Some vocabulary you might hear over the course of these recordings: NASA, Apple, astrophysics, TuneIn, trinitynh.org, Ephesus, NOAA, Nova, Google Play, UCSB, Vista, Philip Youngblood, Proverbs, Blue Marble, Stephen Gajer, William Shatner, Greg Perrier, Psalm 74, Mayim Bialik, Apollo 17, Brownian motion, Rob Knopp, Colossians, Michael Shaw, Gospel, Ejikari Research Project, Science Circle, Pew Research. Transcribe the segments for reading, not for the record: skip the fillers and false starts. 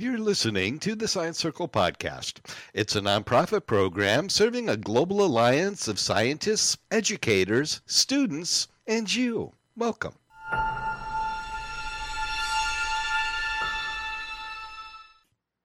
You're listening to the Science Circle podcast. It's a nonprofit program serving a global alliance of scientists, educators, students, and you. Welcome.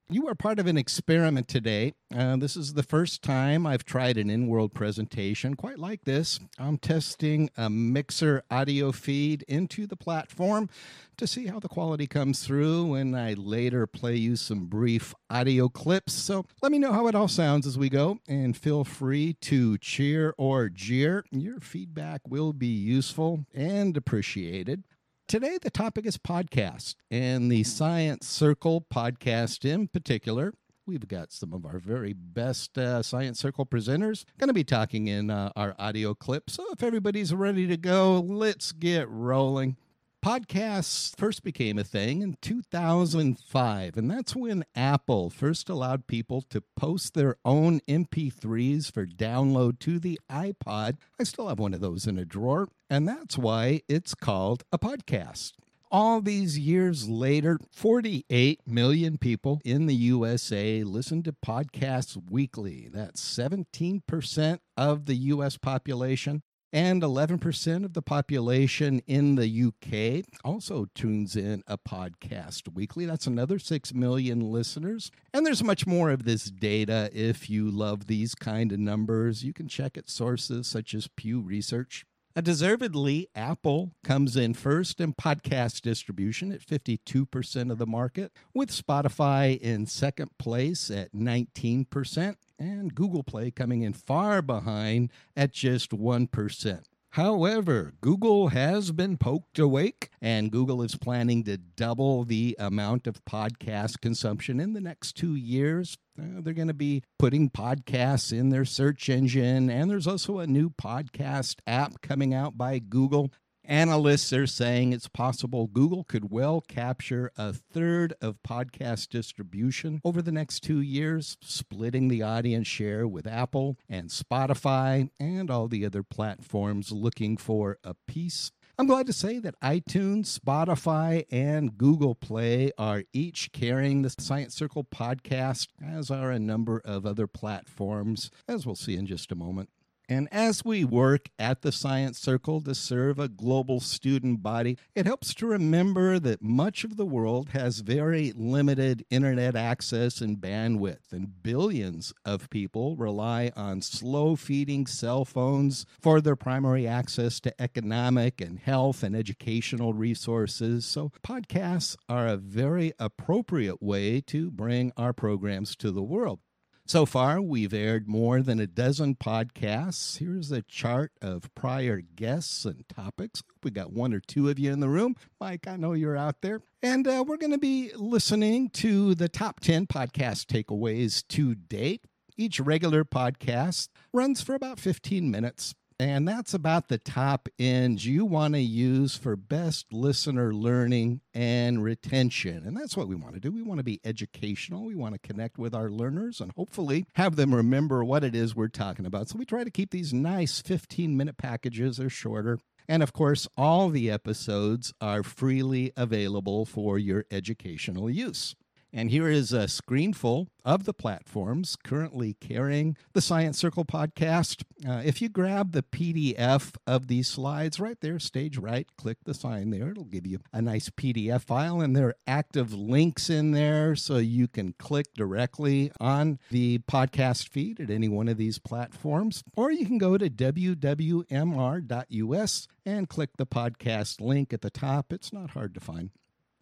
You are part of an experiment today. This is the first time I've tried an in-world presentation quite like this. I'm testing a mixer audio feed into the platform to see how the quality comes through, and I later play you some brief audio clips. So let me know how it all sounds as we go, and feel free to cheer or jeer. Your feedback will be useful and appreciated. Today, the topic is podcast, and the Science Circle podcast in particular. We've got some of our very best Science Circle presenters going to be talking in our audio clip. So if everybody's ready to go, let's get rolling. Podcasts first became a thing in 2005, and that's when Apple first allowed people to post their own MP3s for download to the iPod. I still have one of those in a drawer, and that's why it's called a podcast. All these years later, 48 million people in the USA listen to podcasts weekly. That's 17% of the U.S. population. And 11% of the population in the UK also tunes in a podcast weekly. That's another 6 million listeners. And there's much more of this data. If you love these kind of numbers, you can check at sources such as Pew Research. Deservedly, Apple comes in first in podcast distribution at 52% of the market, with Spotify in second place at 19%. And Google Play coming in far behind at just 1%. However, Google has been poked awake, and Google is planning to double the amount of podcast consumption in the next 2 years. They're going to be putting podcasts in their search engine, and there's also a new podcast app coming out by Google. Analysts are saying it's possible Google could well capture a third of podcast distribution over the next 2 years, splitting the audience share with Apple and Spotify and all the other platforms looking for a piece. I'm glad to say that iTunes, Spotify, and Google Play are each carrying the Science Circle podcast, as are a number of other platforms, as we'll see in just a moment. And as we work at the Science Circle to serve a global student body, it helps to remember that much of the world has very limited internet access and bandwidth, and billions of people rely on slow-feeding cell phones for their primary access to economic and health and educational resources. So podcasts are a very appropriate way to bring our programs to the world. So far, we've aired more than a dozen podcasts. Here's a chart of prior guests and topics. We got one or two of you in the room. Mike, I know you're out there. And we're going to be listening to the top 10 podcast takeaways to date. Each regular podcast runs for about 15 minutes. And that's about the top end you want to use for best listener learning and retention. And that's what we want to do. We want to be educational. We want to connect with our learners and hopefully have them remember what it is we're talking about. So we try to keep these nice 15-minute packages. They're shorter. And, of course, all the episodes are freely available for your educational use. And here is a screenful of the platforms currently carrying the Science Circle podcast. If you grab the PDF of these slides right there, stage right, click the sign there. It'll give you a nice PDF file, and there are active links in there so you can click directly on the podcast feed at any one of these platforms. Or you can go to wwmr.us and click the podcast link at the top. It's not hard to find.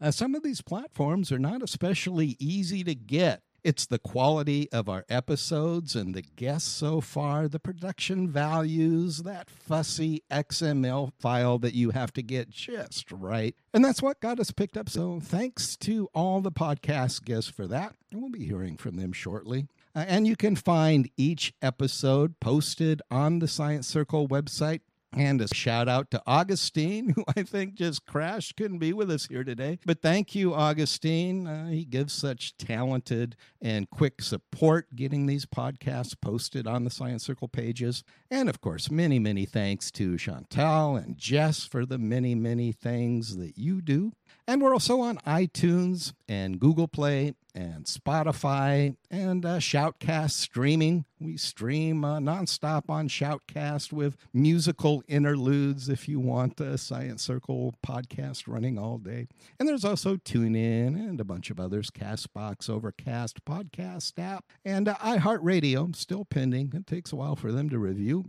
Some of these platforms are not especially easy to get. It's the quality of our episodes and the guests so far, the production values, that fussy XML file that you have to get just right. And that's what got us picked up. So thanks to all the podcast guests for that. And we'll be hearing from them shortly. And you can find each episode posted on the Science Circle website. And a shout out to Augustine, who I think just crashed, couldn't be with us here today. But thank you, Augustine. He gives such talented and quick support getting these podcasts posted on the Science Circle pages. And, of course, many, many thanks to Chantal and Jess for the many, many things that you do. And we're also on iTunes and Google Play and Spotify and Shoutcast streaming. We stream nonstop on Shoutcast with musical interludes if you want a Science Circle podcast running all day. And there's also TuneIn and a bunch of others, Castbox, Overcast, Podcast app, and iHeartRadio, still pending. It takes a while for them to review.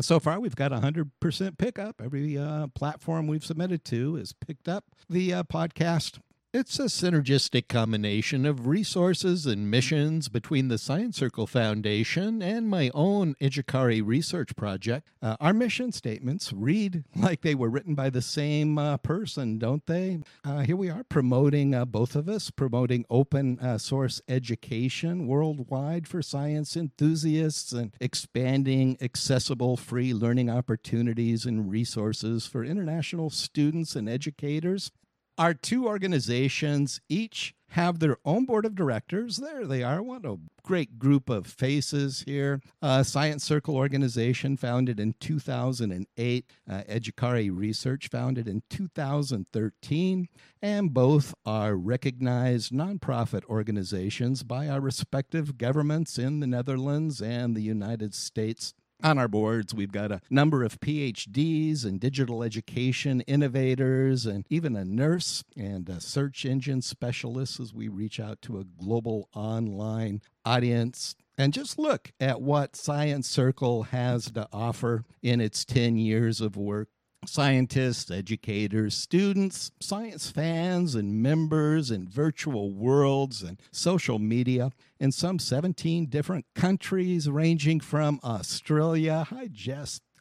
So far, we've got 100% pickup. Every platform we've submitted to has picked up the podcast. It's a synergistic combination of resources and missions between the Science Circle Foundation and my own Ejikari Research Project. Our mission statements read like they were written by the same person, don't they? Here we are promoting, both of us, promoting open source education worldwide for science enthusiasts and expanding accessible free learning opportunities and resources for international students and educators. Our two organizations each have their own board of directors. There they are. What a great group of faces here. Science Circle organization founded in 2008, Ejikari Research founded in 2013, and both are recognized nonprofit organizations by our respective governments in the Netherlands and the United States. On our boards, we've got a number of PhDs and digital education innovators and even a nurse and a search engine specialist as we reach out to a global online audience. And just look at what Science Circle has to offer in its 10 years of work. Scientists, educators, students, science fans, and members in virtual worlds and social media in some 17 different countries, ranging from Australia,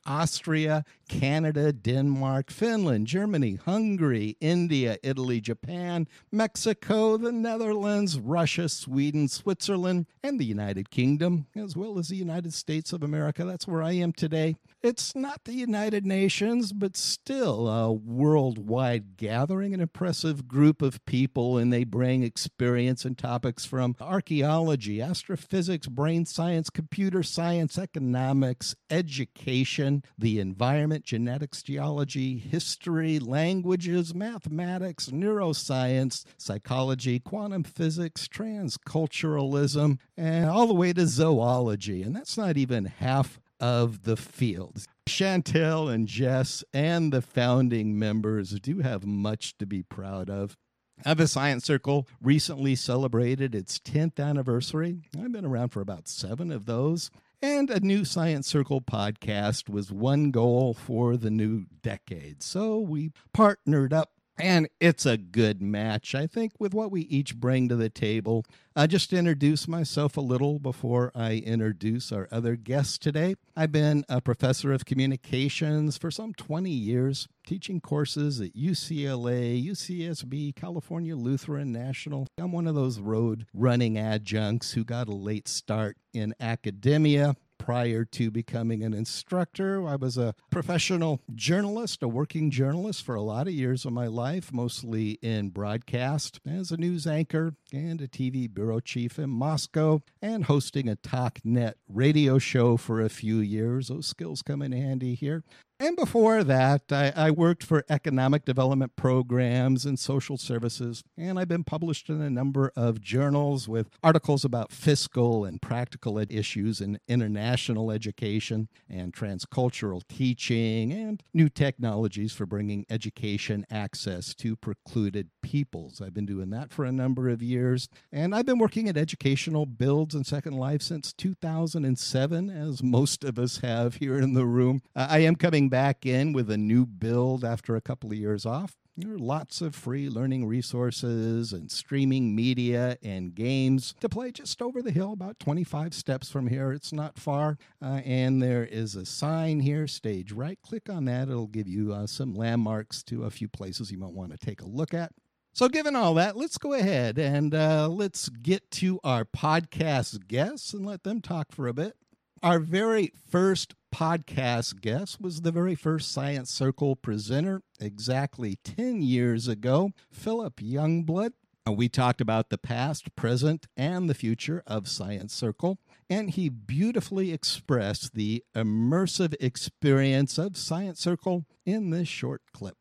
Austria, Canada, Denmark, Finland, Germany, Hungary, India, Italy, Japan, Mexico, the Netherlands, Russia, Sweden, Switzerland, and the United Kingdom, as well as the United States of America. That's where I am today. It's not the United Nations, but still a worldwide gathering, an impressive group of people, and they bring experience and topics from archaeology, astrophysics, brain science, computer science, economics, education, the environment, genetics, geology, history, languages, mathematics, neuroscience, psychology, quantum physics, transculturalism, and all the way to zoology. And that's not even half of the fields. Chantel and Jess and the founding members do have much to be proud of. The Science Circle recently celebrated its 10th anniversary. I've been around for about 7 of those. And a new Science Circle podcast was one goal for the new decade. So we partnered up, and it's a good match, I think, with what we each bring to the table. I just introduce myself a little before I introduce our other guests today. I've been a professor of communications for some 20 years, teaching courses at UCLA, UCSB, California Lutheran National. I'm one of those road-running adjuncts who got a late start in academia. Prior to becoming an instructor, I was a professional journalist, a working journalist for a lot of years of my life, mostly in broadcast, as a news anchor and a TV bureau chief in Moscow, and hosting a TalkNet radio show for a few years. Those skills come in handy here. And before that, I worked for economic development programs and social services, and I've been published in a number of journals with articles about fiscal and practical issues in international education and transcultural teaching and new technologies for bringing education access to precluded peoples. I've been doing that for a number of years, and I've been working at educational builds in Second Life since 2007, as most of us have here in the room. I am coming back in with a new build after a couple of years off. There are lots of free learning resources and streaming media and games to play just over the hill, about 25 steps from here. It's not far. And there is a sign here, stage right. Click on that. It'll give you some landmarks to a few places you might want to take a look at. So given all that, let's go ahead and let's get to our podcast guests and let them talk for a bit. Our very first podcast guest was the very first Science Circle presenter exactly 10 years ago, Philip Youngblood. We talked about the past, present, and the future of Science Circle, and he beautifully expressed the immersive experience of Science Circle in this short clip.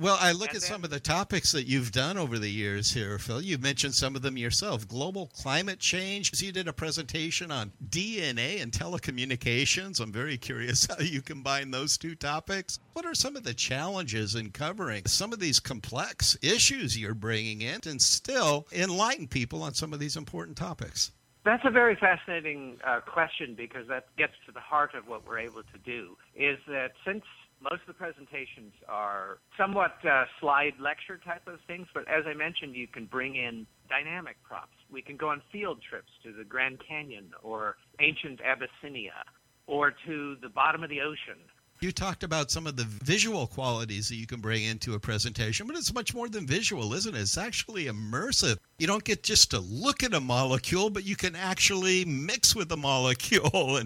Well, I look at some of the topics that you've done over the years here, Phil. You mentioned some of them yourself. Global climate change. So you did a presentation on DNA and telecommunications. I'm very curious how you combine those two topics. What are some of the challenges in covering some of these complex issues you're bringing in and still enlighten people on some of these important topics? That's a very fascinating question, because that gets to the heart of what we're able to do, is that since most of the presentations are somewhat slide lecture type of things, but as I mentioned, you can bring in dynamic props. We can go on field trips to the Grand Canyon or ancient Abyssinia or to the bottom of the ocean. You talked about some of the visual qualities that you can bring into a presentation, but it's much more than visual, isn't it? It's actually immersive. You don't get just to look at a molecule, but you can actually mix with the molecule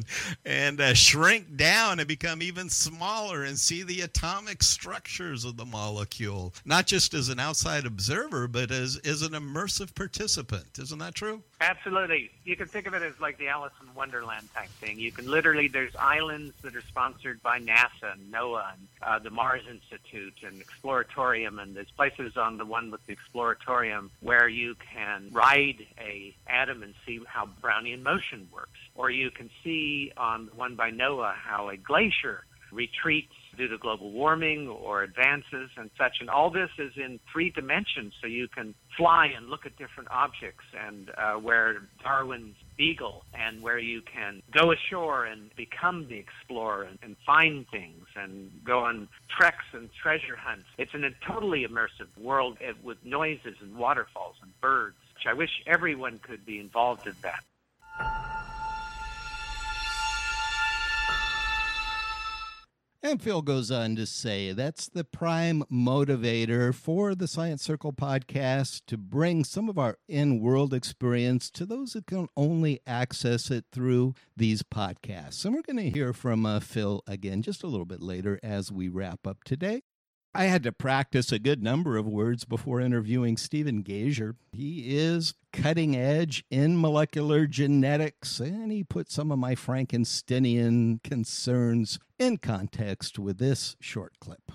and shrink down and become even smaller and see the atomic structures of the molecule, not just as an outside observer, but as an immersive participant. Isn't that true? Absolutely. You can think of it as like the Alice in Wonderland type thing. You can literally, there's islands that are sponsored by NASA and NOAA and the Mars Institute and Exploratorium, and there's places on the one with the Exploratorium where you can ride an atom and see how Brownian motion works. Or you can see on the one by NOAA how a glacier retreats due to global warming or advances and such. And all this is in three dimensions, so you can fly and look at different objects and where Darwin's beagle, and where you can go ashore and become the explorer and find things and go on treks and treasure hunts. It's a totally immersive world with noises and waterfalls and birds. I wish everyone could be involved in that. And Phil goes on to say that's the prime motivator for the Science Circle podcast, to bring some of our in-world experience to those that can only access it through these podcasts. And we're going to hear from Phil again just a little bit later as we wrap up today. I had to practice a good number of words before interviewing Stephen Gajer. He is cutting edge in molecular genetics, and he put some of my Frankensteinian concerns in context with this short clip.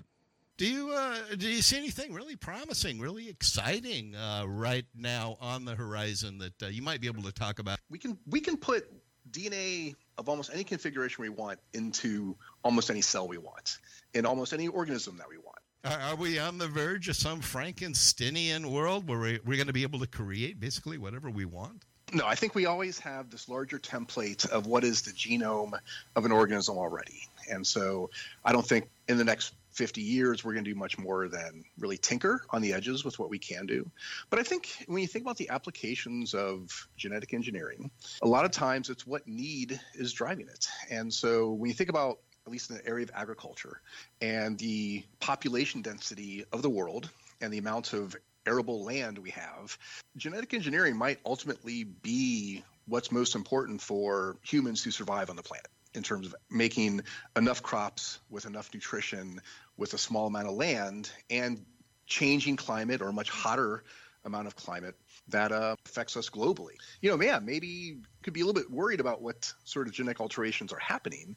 Do you see anything really promising, really exciting right now on the horizon that you might be able to talk about? We can put DNA of almost any configuration we want into almost any cell we want, in almost any organism that we want. Are we on the verge of some Frankensteinian world where we're going to be able to create basically whatever we want? No, I think we always have this larger template of what is the genome of an organism already. And so I don't think in the next 50 years we're going to do much more than really tinker on the edges with what we can do. But I think when you think about the applications of genetic engineering, a lot of times it's what need is driving it. And so when you think about, at least in the area of agriculture, and the population density of the world and the amount of arable land we have, genetic engineering might ultimately be what's most important for humans to survive on the planet, in terms of making enough crops with enough nutrition with a small amount of land and changing climate, or a much hotter amount of climate that affects us globally. You know, yeah, maybe could be a little bit worried about what sort of genetic alterations are happening,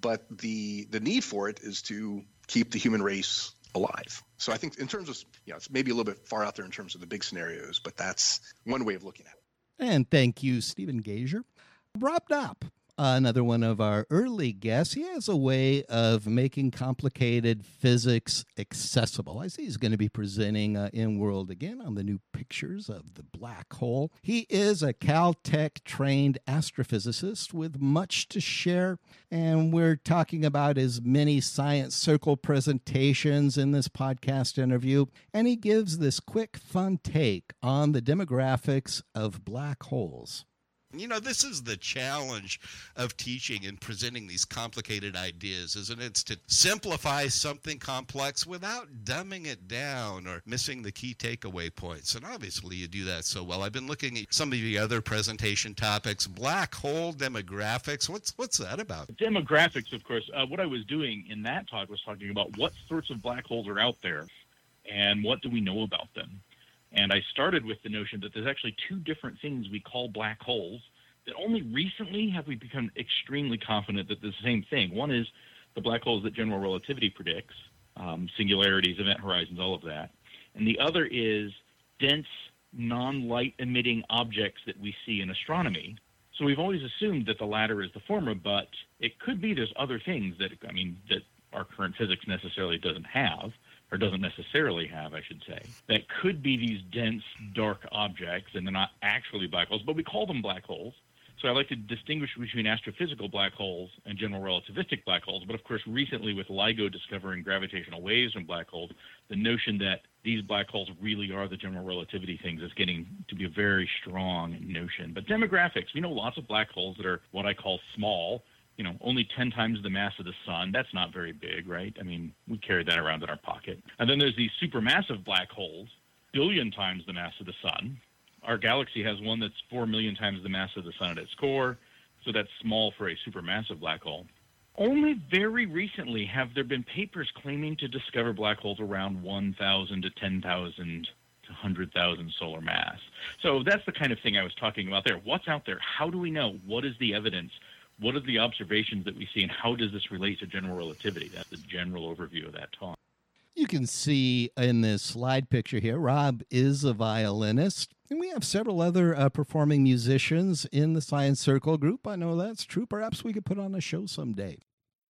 but the need for it is to keep the human race alive. So I think in terms of, you know, it's maybe a little bit far out there in terms of the big scenarios, but that's one way of looking at it. And thank you, Stephen Gajer. Rob Knopp, another one of our early guests, he has a way of making complicated physics accessible. I see he's going to be presenting in World again on the new pictures of the black hole. He is a Caltech-trained astrophysicist with much to share, and we're talking about his many Science Circle presentations in this podcast interview, and he gives this quick, fun take on the demographics of black holes. You know, this is the challenge of teaching and presenting these complicated ideas, isn't it? It's to simplify something complex without dumbing it down or missing the key takeaway points. And obviously you do that so well. I've been looking at some of the other presentation topics. Black hole demographics. What's that about? Demographics, of course. What I was doing in that talk was talking about what sorts of black holes are out there and what do we know about them. And I started with the notion that there's actually two different things we call black holes, that only recently have we become extremely confident that they're the same thing. One is the black holes that general relativity predicts, singularities, event horizons, all of that. And the other is dense, non-light-emitting objects that we see in astronomy. So we've always assumed that the latter is the former, but it could be there's other things that, I mean, that our current physics necessarily doesn't have, or doesn't necessarily have, I should say, that could be these dense, dark objects, and they're not actually black holes, but we call them black holes. So I like to distinguish between astrophysical black holes and general relativistic black holes. But of course, recently with LIGO discovering gravitational waves from black holes, the notion that these black holes really are the general relativity things is getting to be a very strong notion. But demographics, we know lots of black holes that are what I call small, you know, only 10 times the mass of the sun. That's not very big, right? I mean, we carry that around in our pocket. And then there's these supermassive black holes, billion times the mass of the sun. Our galaxy has one that's 4 million times the mass of the sun at its core, so that's small for a supermassive black hole. Only very recently have there been papers claiming to discover black holes around 1,000 to 10,000 to 100,000 solar mass. So that's the kind of thing I was talking about there. What's out there? How do we know? What is the evidence? What are the observations that we see, and how does this relate to general relativity? That's the general overview of that talk. You can see in this slide picture here, Rob is a violinist, and we have several other performing musicians in the Science Circle group. I know that's true. Perhaps we could put on a show someday.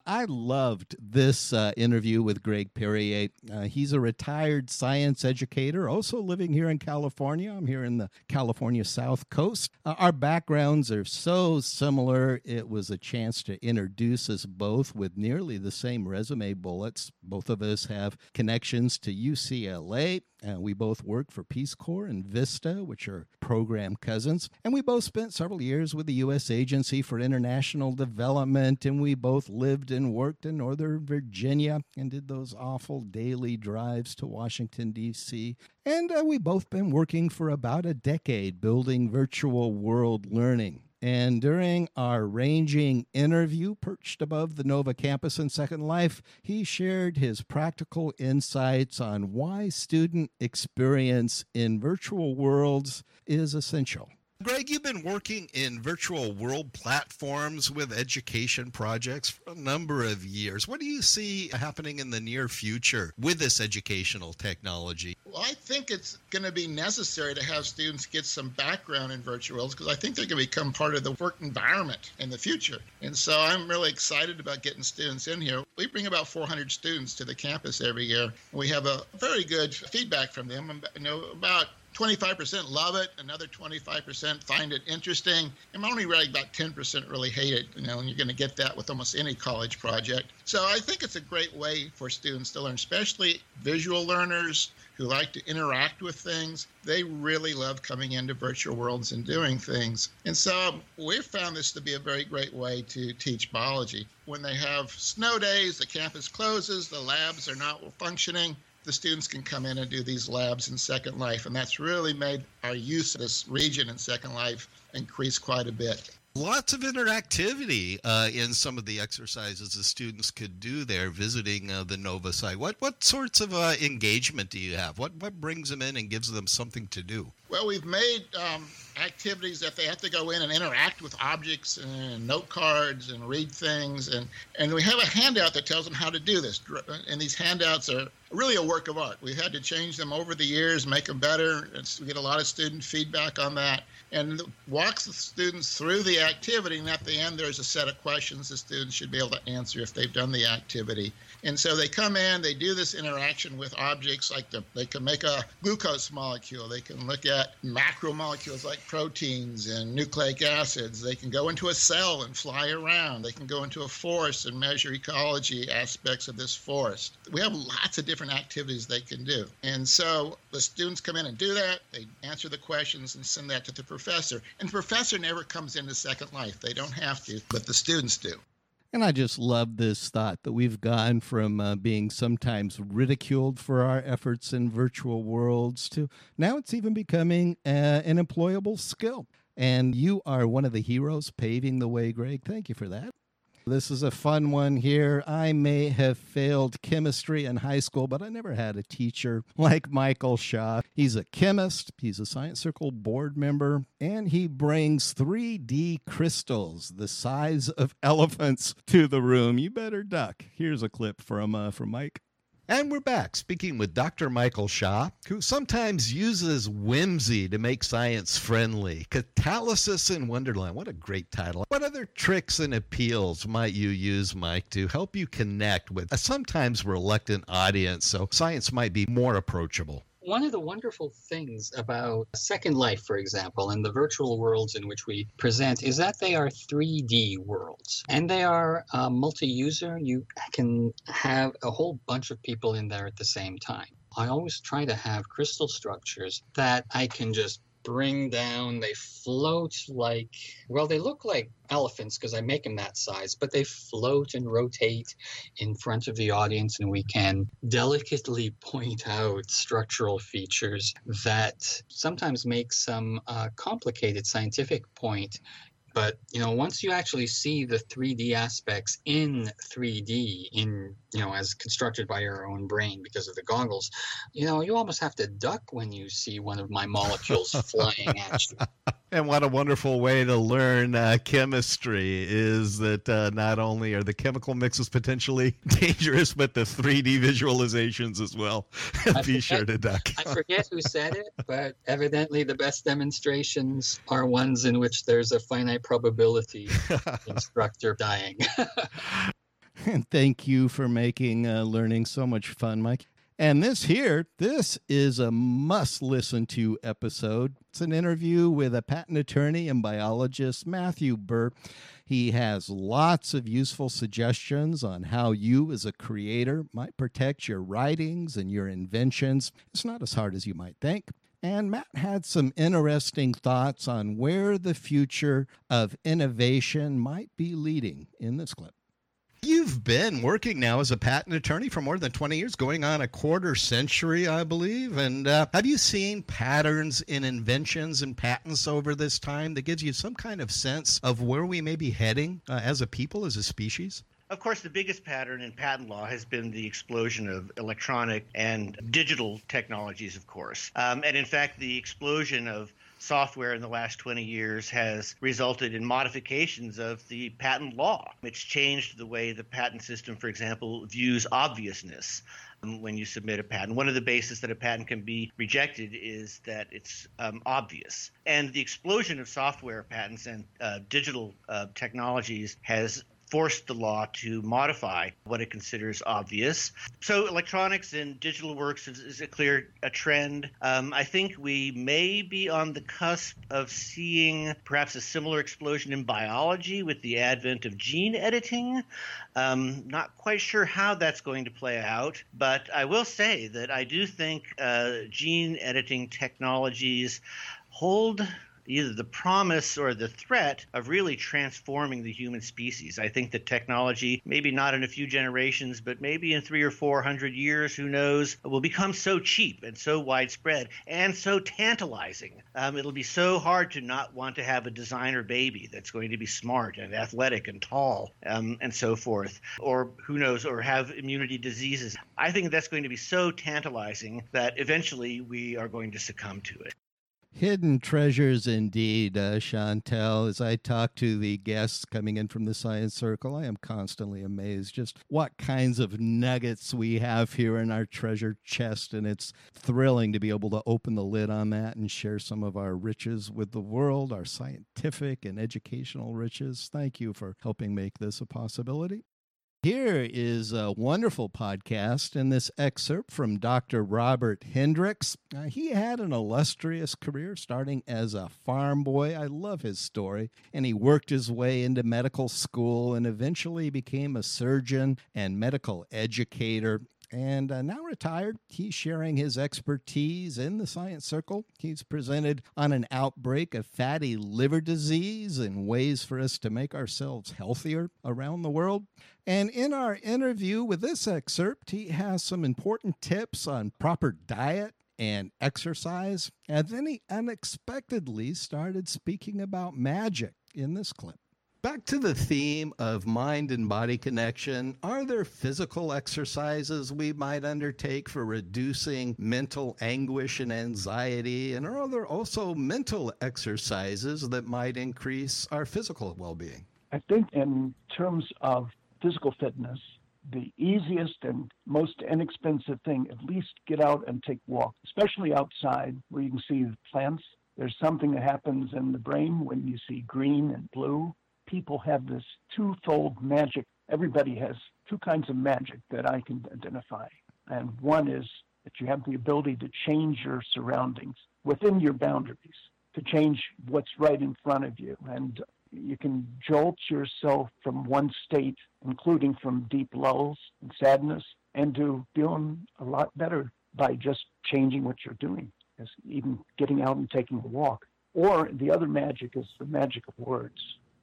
I loved this interview with Greg Perrier. He's a retired science educator, also living here in California. I'm here in the California South Coast. Our backgrounds are so similar. It was a chance to introduce us both with nearly the same resume bullets. Both of us have connections to UCLA. We both worked for Peace Corps and Vista, which are program cousins. And we both spent several years with the U.S. Agency for International Development, and we both lived and worked in Northern Virginia and did those awful daily drives to Washington, D.C. And we both been working for about a decade building virtual world learning. And during our ranging interview perched above the Nova campus in Second Life, he shared his practical insights on why student experience in virtual worlds is essential. Greg, you've been working in virtual world platforms with education projects for a number of years. What do you see happening in the near future with this educational technology? Well, I think it's going to be necessary to have students get some background in virtual worlds because I think they're going to become part of the work environment in the future. And so I'm really excited about getting students in here. We bring about 400 students to the campus every year. We have a very good feedback from them. You know, about 25% love it, another 25% find it interesting, and only really about 10% really hate it, you know, and you're going to get that with almost any college project. So I think it's a great way for students to learn, especially visual learners who like to interact with things. They really love coming into virtual worlds and doing things. And so we've found this to be a very great way to teach biology. When they have snow days, the campus closes, the labs are not functioning, the students can come in and do these labs in Second Life, and that's really made our use of this region in Second Life increase quite a bit. Lots of interactivity in some of the exercises the students could do there visiting the Nova site. What sorts of engagement do you have? What brings them in and gives them something to do? Well, we've made activities that they have to go in and interact with objects and note cards and read things. And we have a handout that tells them how to do this. And these handouts are really a work of art. We've had to change them over the years, make them better. We get a lot of student feedback on that. And it walks the students through the activity. And at the end, there's a set of questions the students should be able to answer if they've done the activity. And so they come in, they do this interaction with objects like they can make a glucose molecule. They can look at macromolecules like proteins and nucleic acids. They can go into a cell and fly around. They can go into a forest and measure ecology aspects of this forest. We have lots of different activities they can do. And so the students come in and do that. They answer the questions and send that to the professor. And the professor never comes into Second Life. They don't have to, but the students do. And I just love this thought that we've gone from being sometimes ridiculed for our efforts in virtual worlds to now it's even becoming an employable skill. And you are one of the heroes paving the way, Greg. Thank you for that. This is a fun one here. I may have failed chemistry in high school, but I never had a teacher like Michael Shaw. He's a chemist, he's a Science Circle board member, and he brings 3D crystals the size of elephants to the room. You better duck. Here's a clip from Mike. And we're back speaking with Dr. Michael Shaw, who sometimes uses whimsy to make science friendly. Catalysis in Wonderland. What a great title. What other tricks and appeals might you use, Mike, to help you connect with a sometimes reluctant audience so science might be more approachable? One of the wonderful things about Second Life, for example, and the virtual worlds in which we present is that they are 3D worlds. And they are multi-user. You can have a whole bunch of people in there at the same time. I always try to have crystal structures that I can just bring down. They float like, well, they look like elephants because I make them that size, but they float and rotate in front of the audience, and we can delicately point out structural features that sometimes make some complicated scientific point. But, you know, once you actually see the 3D aspects in 3D, in, you know, as constructed by your own brain because of the goggles, you know, you almost have to duck when you see one of my molecules flying at you. And what a wonderful way to learn chemistry is that not only are the chemical mixes potentially dangerous, but the 3D visualizations as well. Be sure to duck. I forget who said it, but evidently the best demonstrations are ones in which there's a finite probability of the instructor dying. And thank you for making learning so much fun, Mike. And this is a must-listen-to episode. It's an interview with a patent attorney and biologist, Matthew Burr. He has lots of useful suggestions on how you as a creator might protect your writings and your inventions. It's not as hard as you might think. And Matt had some interesting thoughts on where the future of innovation might be leading in this clip. You've been working now as a patent attorney for more than 20 years, going on a quarter century, I believe. And have you seen patterns in inventions and patents over this time that gives you some kind of sense of where we may be heading as a people, as a species? Of course, the biggest pattern in patent law has been the explosion of electronic and digital technologies, of course. And in fact, the explosion of software in the last 20 years has resulted in modifications of the patent law. It's changed the way the patent system, for example, views obviousness when you submit a patent. One of the bases that a patent can be rejected is that it's obvious. And the explosion of software patents and digital technologies has forced the law to modify what it considers obvious. So electronics and digital works is a clear trend. I think we may be on the cusp of seeing perhaps a similar explosion in biology with the advent of gene editing. Not quite sure how that's going to play out, but I will say that I do think gene editing technologies hold either the promise or the threat of really transforming the human species. I think that technology, maybe not in a few generations, but maybe in 300 or 400 years, who knows, will become so cheap and so widespread and so tantalizing. It'll be so hard to not want to have a designer baby that's going to be smart and athletic and tall and so forth, or who knows, or have immunity diseases. I think that's going to be so tantalizing that eventually we are going to succumb to it. Hidden treasures indeed, Chantel. As I talk to the guests coming in from the Science Circle, I am constantly amazed just what kinds of nuggets we have here in our treasure chest, and it's thrilling to be able to open the lid on that and share some of our riches with the world, our scientific and educational riches. Thank you for helping make this a possibility. Here is a wonderful podcast and this excerpt from Dr. Robert Hendricks. He had an illustrious career starting as a farm boy. I love his story. And he worked his way into medical school and eventually became a surgeon and medical educator. And now retired, he's sharing his expertise in the Science Circle. He's presented on an outbreak of fatty liver disease and ways for us to make ourselves healthier around the world. And in our interview with this excerpt, he has some important tips on proper diet and exercise. And then he unexpectedly started speaking about magic in this clip. Back to the theme of mind and body connection, are there physical exercises we might undertake for reducing mental anguish and anxiety? And are there also mental exercises that might increase our physical well-being? I think in terms of physical fitness, the easiest and most inexpensive thing, at least get out and take a walk, especially outside where you can see the plants. There's something that happens in the brain when you see green and blue. People have this twofold magic. Everybody has two kinds of magic that I can identify. And one is that you have the ability to change your surroundings within your boundaries, to change what's right in front of you. And you can jolt yourself from one state, including from deep lulls and sadness, into feeling a lot better by just changing what you're doing, as even getting out and taking a walk. Or the other magic is the magic of words.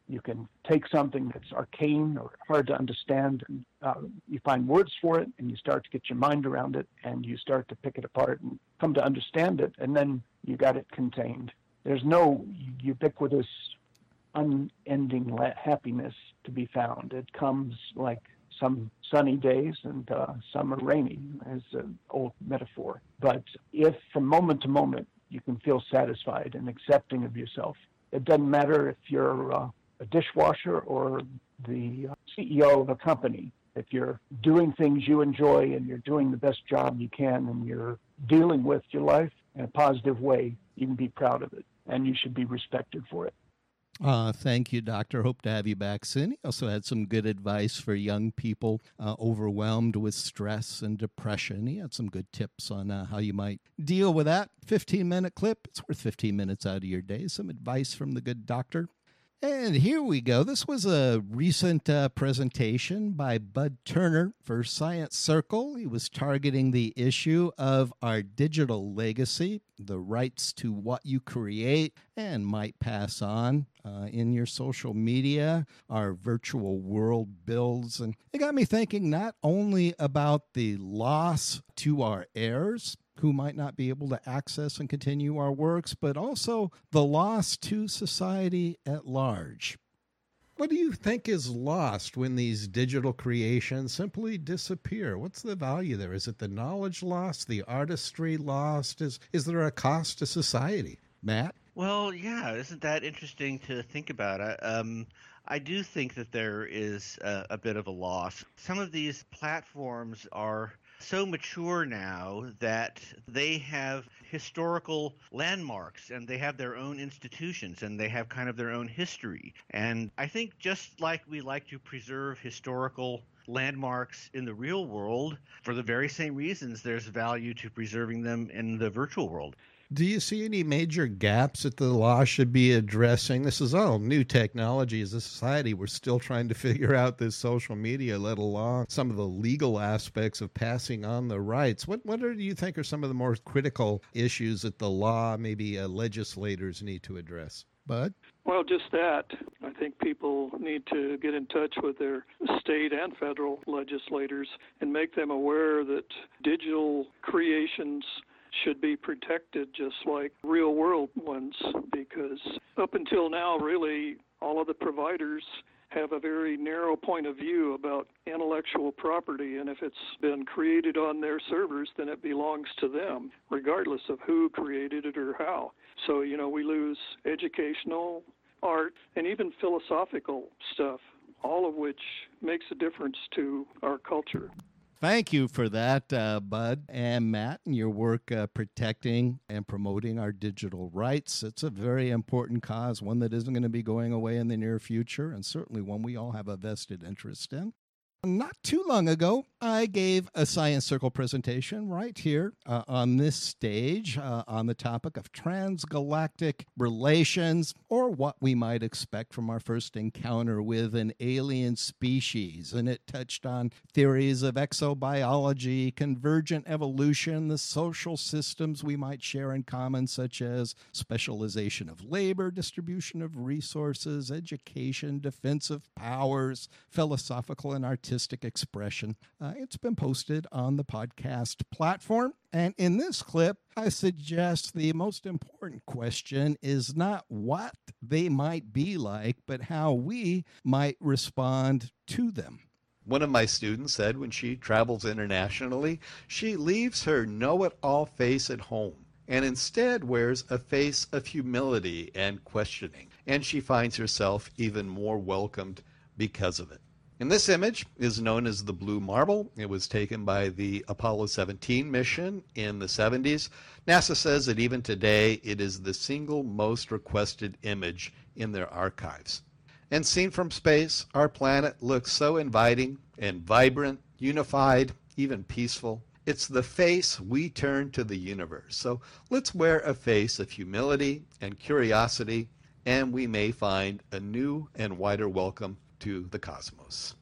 You can take something that's arcane or hard to understand, and you find words for it, and you start to get your mind around it, and you start to pick it apart and come to understand it, and then you got it contained. There's no ubiquitous, unending happiness to be found. It comes like some sunny days and some are rainy, as an old metaphor. But if from moment to moment you can feel satisfied and accepting of yourself, it doesn't matter if you're a dishwasher or the CEO of a company. If you're doing things you enjoy and you're doing the best job you can and you're dealing with your life in a positive way, you can be proud of it and you should be respected for it. Thank you, Doctor. Hope to have you back soon. He also had some good advice for young people overwhelmed with stress and depression. He had some good tips on how you might deal with that. 15-minute clip. It's worth 15 minutes out of your day. Some advice from the good doctor. And here we go. This was a recent presentation by Bud Turner for Science Circle. He was targeting the issue of our digital legacy, the rights to what you create and might pass on in your social media, our virtual world builds. And it got me thinking not only about the loss to our heirs, who might not be able to access and continue our works, but also the loss to society at large. What do you think is lost when these digital creations simply disappear? What's the value there? Is it the knowledge lost, the artistry lost? Is there a cost to society? Matt? Well, yeah, isn't that interesting to think about? I do think that there is a bit of a loss. Some of these platforms are so mature now that they have historical landmarks and they have their own institutions and they have kind of their own history. And I think just like we like to preserve historical landmarks in the real world, for the very same reasons, there's value to preserving them in the virtual world. Do you see any major gaps that the law should be addressing? This is all new technology as a society. We're still trying to figure out this social media, let alone some of the legal aspects of passing on the rights. What do you think are some of the more critical issues that the law, maybe legislators need to address? Bud? Well, just that. I think people need to get in touch with their state and federal legislators and make them aware that digital creations should be protected just like real world ones, because up until now, really, all of the providers have a very narrow point of view about intellectual property, and if it's been created on their servers, then it belongs to them, regardless of who created it or how. So, we lose educational, art, and even philosophical stuff, all of which makes a difference to our culture. Thank you for that, Bud and Matt, and your work protecting and promoting our digital rights. It's a very important cause, one that isn't going to be going away in the near future, and certainly one we all have a vested interest in. Not too long ago, I gave a Science Circle presentation right here on this stage on the topic of transgalactic relations, or what we might expect from our first encounter with an alien species. And it touched on theories of exobiology, convergent evolution, the social systems we might share in common, such as specialization of labor, distribution of resources, education, defensive powers, philosophical and artistic expression. It's been posted on the podcast platform. And in this clip, I suggest the most important question is not what they might be like, but how we might respond to them. One of my students said when she travels internationally, she leaves her know-it-all face at home and instead wears a face of humility and questioning. And she finds herself even more welcomed because of it. And this image is known as the Blue Marble. It was taken by the Apollo 17 mission in the 70s. NASA says that even today, it is the single most requested image in their archives. And seen from space, our planet looks so inviting and vibrant, unified, even peaceful. It's the face we turn to the universe. So let's wear a face of humility and curiosity, and we may find a new and wider welcome to the cosmos.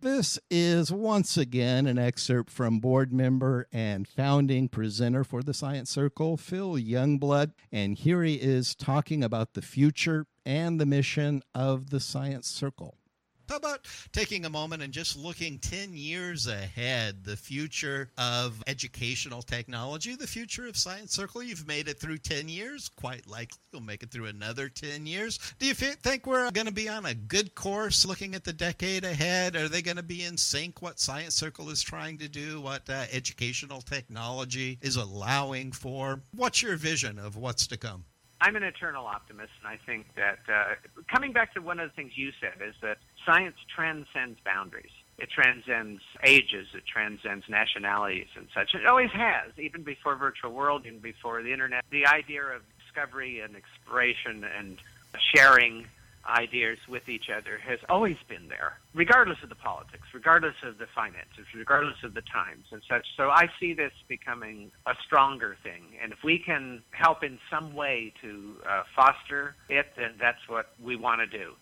This is once again an excerpt from board member and founding presenter for the Science Circle, Phil Youngblood, and here he is talking about the future and the mission of the Science Circle. How about taking a moment and just looking 10 years ahead, the future of educational technology, the future of Science Circle? You've made it through 10 years. Quite likely you'll make it through another 10 years. Do you think we're going to be on a good course looking at the decade ahead? Are they going to be in sync what Science Circle is trying to do, what educational technology is allowing for? What's your vision of what's to come? I'm an eternal optimist, and I think that coming back to one of the things you said is that science transcends boundaries. It transcends ages. It transcends nationalities and such. It always has, even before virtual world, even before the internet. The idea of discovery and exploration and sharing ideas with each other has always been there, regardless of the politics, regardless of the finances, regardless of the times and such. So I see this becoming a stronger thing. And if we can help in some way to foster it, then that's what we want to do.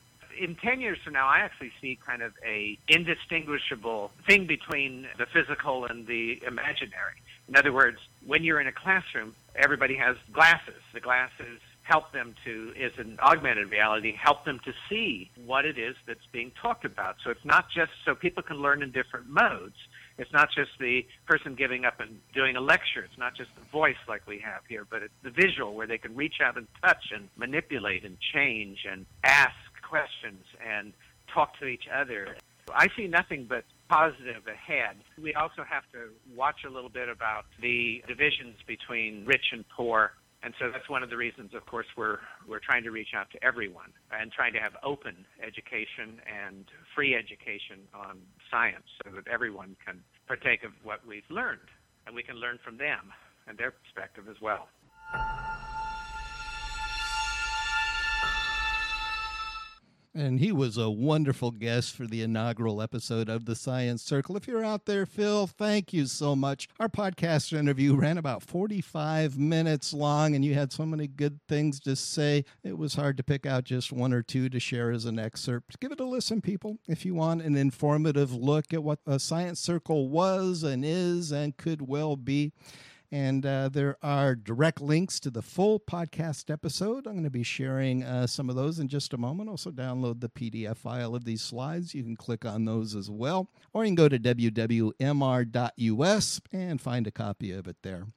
In 10 years from now, I actually see kind of a indistinguishable thing between the physical and the imaginary. In other words, when you're in a classroom, everybody has glasses. The glasses help them to, is an augmented reality, help them to see what it is that's being talked about. So it's not just so people can learn in different modes. It's not just the person giving up and doing a lecture. It's not just the voice like we have here, but it's the visual where they can reach out and touch and manipulate and change and ask questions and talk to each other. I see nothing but positive ahead. We also have to watch a little bit about the divisions between rich and poor. And so that's one of the reasons, of course, we're trying to reach out to everyone and trying to have open education and free education on science so that everyone can partake of what we've learned, and we can learn from them and their perspective as well. And he was a wonderful guest for the inaugural episode of the Science Circle. If you're out there, Phil, thank you so much. Our podcast interview ran about 45 minutes long, and you had so many good things to say. It was hard to pick out just one or two to share as an excerpt. Give it a listen, people, if you want an informative look at what a Science Circle was and is and could well be. And there are direct links to the full podcast episode. I'm going to be sharing some of those in just a moment. Also download the PDF file of these slides. You can click on those as well. Or you can go to wwmr.us and find a copy of it there.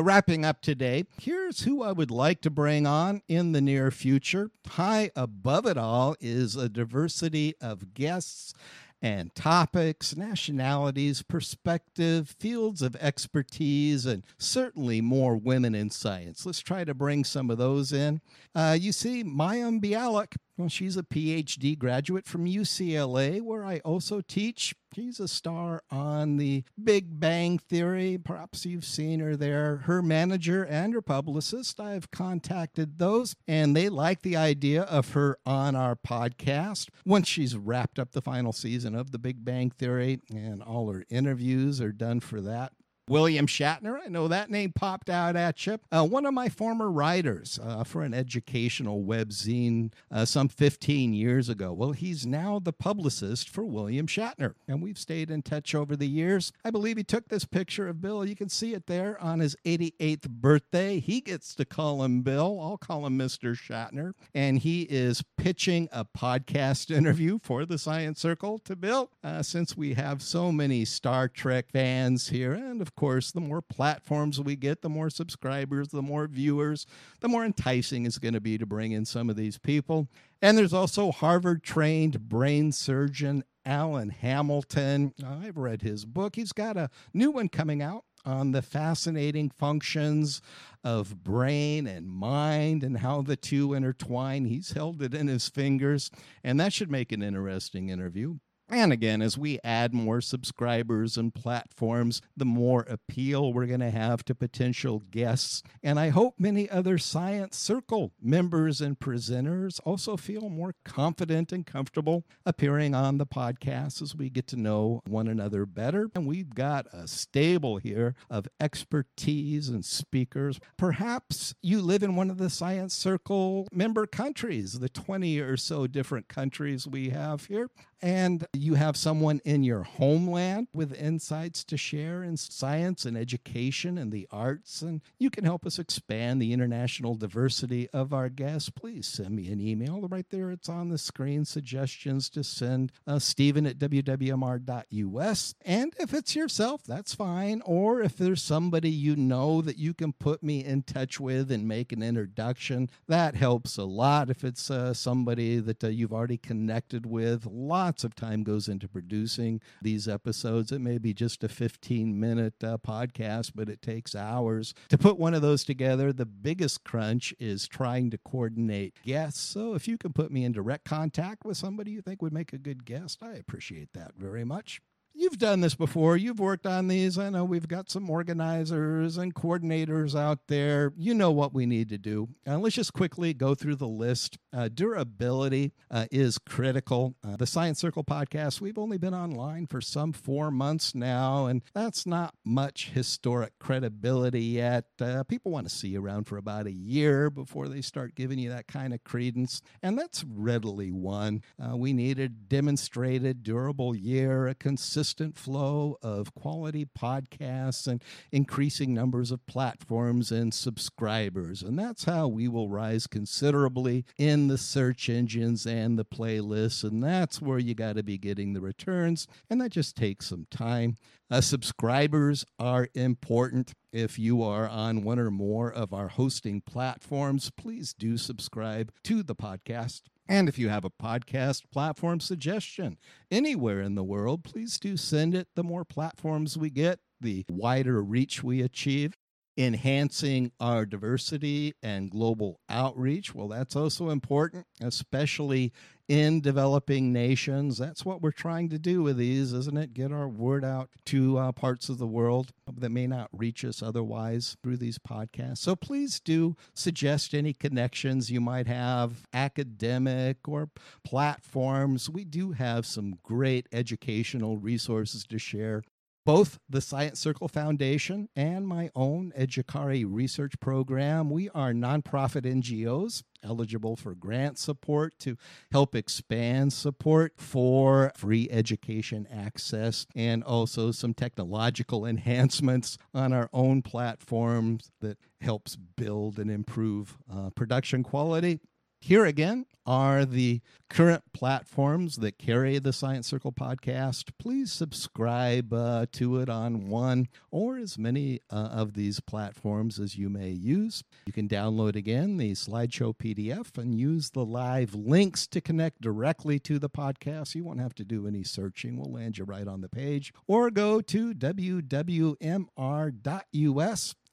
Wrapping up today, here's who I would like to bring on in the near future. High above it all is a diversity of guests and topics, nationalities, perspective, fields of expertise, and certainly more women in science. Let's try to bring some of those in. You see, Mayim Bialik, well, she's a PhD graduate from UCLA, where I also teach. She's a star on the Big Bang Theory. Perhaps you've seen her there. Her manager and her publicist, I've contacted those, and they like the idea of her on our podcast. Once she's wrapped up the final season of the Big Bang Theory, and all her interviews are done for that. William Shatner, I know that name popped out at you. One of my former writers for an educational webzine some 15 years ago. Well, he's now the publicist for William Shatner, and we've stayed in touch over the years. I believe he took this picture of Bill. You can see it there on his 88th birthday. He gets to call him Bill. I'll call him Mr. Shatner. And he is pitching a podcast interview for the Science Circle to Bill, since we have so many Star Trek fans here. And of course, the more platforms we get, the more subscribers, the more viewers, the more enticing it's going to be to bring in some of these people. And there's also Harvard-trained brain surgeon Alan Hamilton. I've read his book. He's got a new one coming out on the fascinating functions of brain and mind and how the two intertwine. He's held it in his fingers, and that should make an interesting interview. And again, as we add more subscribers and platforms, the more appeal we're going to have to potential guests. And I hope many other Science Circle members and presenters also feel more confident and comfortable appearing on the podcast as we get to know one another better. And we've got a stable here of expertise and speakers. Perhaps you live in one of the Science Circle member countries, the 20 or so different countries we have here. And you have someone in your homeland with insights to share in science and education and the arts, and you can help us expand the international diversity of our guests. Please send me an email. Right there, it's on the screen, suggestions to send Stephen at wwmr.us. And if it's yourself, that's fine. Or if there's somebody you know that you can put me in touch with and make an introduction, that helps a lot. If it's somebody that you've already connected with, lots of time goes into producing these episodes. It may be just a 15-minute podcast, but it takes hours to put one of those together. The biggest crunch is trying to coordinate guests. So if you can put me in direct contact with somebody you think would make a good guest, I appreciate that very much. You've done this before. You've worked on these. I know we've got some organizers and coordinators out there. You know what we need to do. Let's just quickly go through the list. Durability is critical. The Science Circle podcast, we've only been online for some 4 months now, and that's not much historic credibility yet. People want to see you around for about a year before they start giving you that kind of credence, and that's readily won. We need a demonstrated, durable year, a consistent flow of quality podcasts and increasing numbers of platforms and subscribers. And that's how we will rise considerably in the search engines and the playlists. And that's where you got to be getting the returns. And that just takes some time. Subscribers are important. If you are on one or more of our hosting platforms, please do subscribe to the podcast. And if you have a podcast platform suggestion anywhere in the world, please do send it. The more platforms we get, the wider reach we achieve. Enhancing our diversity and global outreach, well, that's also important, especially in developing nations. That's what we're trying to do with these, isn't it? Get our word out to parts of the world that may not reach us otherwise through these podcasts. So please do suggest any connections you might have, academic or platforms. We do have some great educational resources to share. Both the Science Circle Foundation and my own Ejikari Research Program, we are nonprofit NGOs eligible for grant support to help expand support for free education access and also some technological enhancements on our own platforms that helps build and improve production quality. Here again are the current platforms that carry the Science Circle podcast. Please subscribe to it on one or as many of these platforms as you may use. You can download again the slideshow PDF and use the live links to connect directly to the podcast. You won't have to do any searching. We'll land you right on the page. Or go to wwmr.us.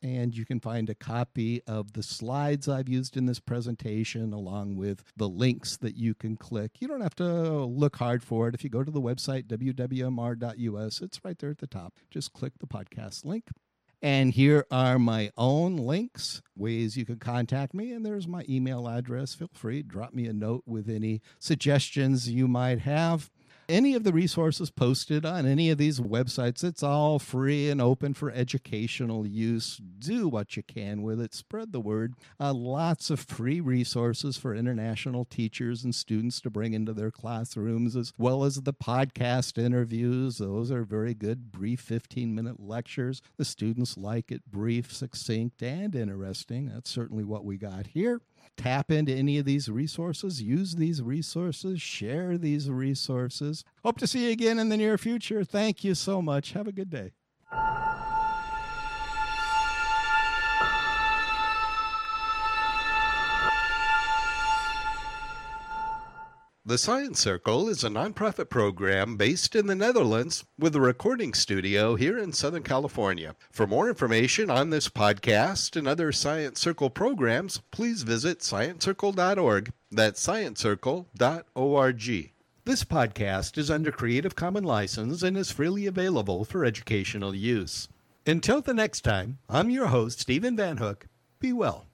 And you can find a copy of the slides I've used in this presentation along with the links that you can click. You don't have to look hard for it. If you go to the website, wwmr.us, it's right there at the top. Just click the podcast link. And here are my own links, ways you can contact me, and there's my email address. Feel free, drop me a note with any suggestions you might have. Any of the resources posted on any of these websites, it's all free and open for educational use. Do what you can with it. Spread the word. Lots of free resources for international teachers and students to bring into their classrooms, as well as the podcast interviews. Those are very good, brief 15-minute lectures. The students like it brief, succinct, and interesting. That's certainly what we got here. Tap into any of these resources, use these resources, share these resources. Hope to see you again in the near future. Thank you so much. Have a good day. The Science Circle is a nonprofit program based in the Netherlands with a recording studio here in Southern California. For more information on this podcast and other Science Circle programs, please visit sciencecircle.org. That's sciencecircle.org. This podcast is under Creative Commons license and is freely available for educational use. Until the next time, I'm your host, Stephen Van Hook. Be well.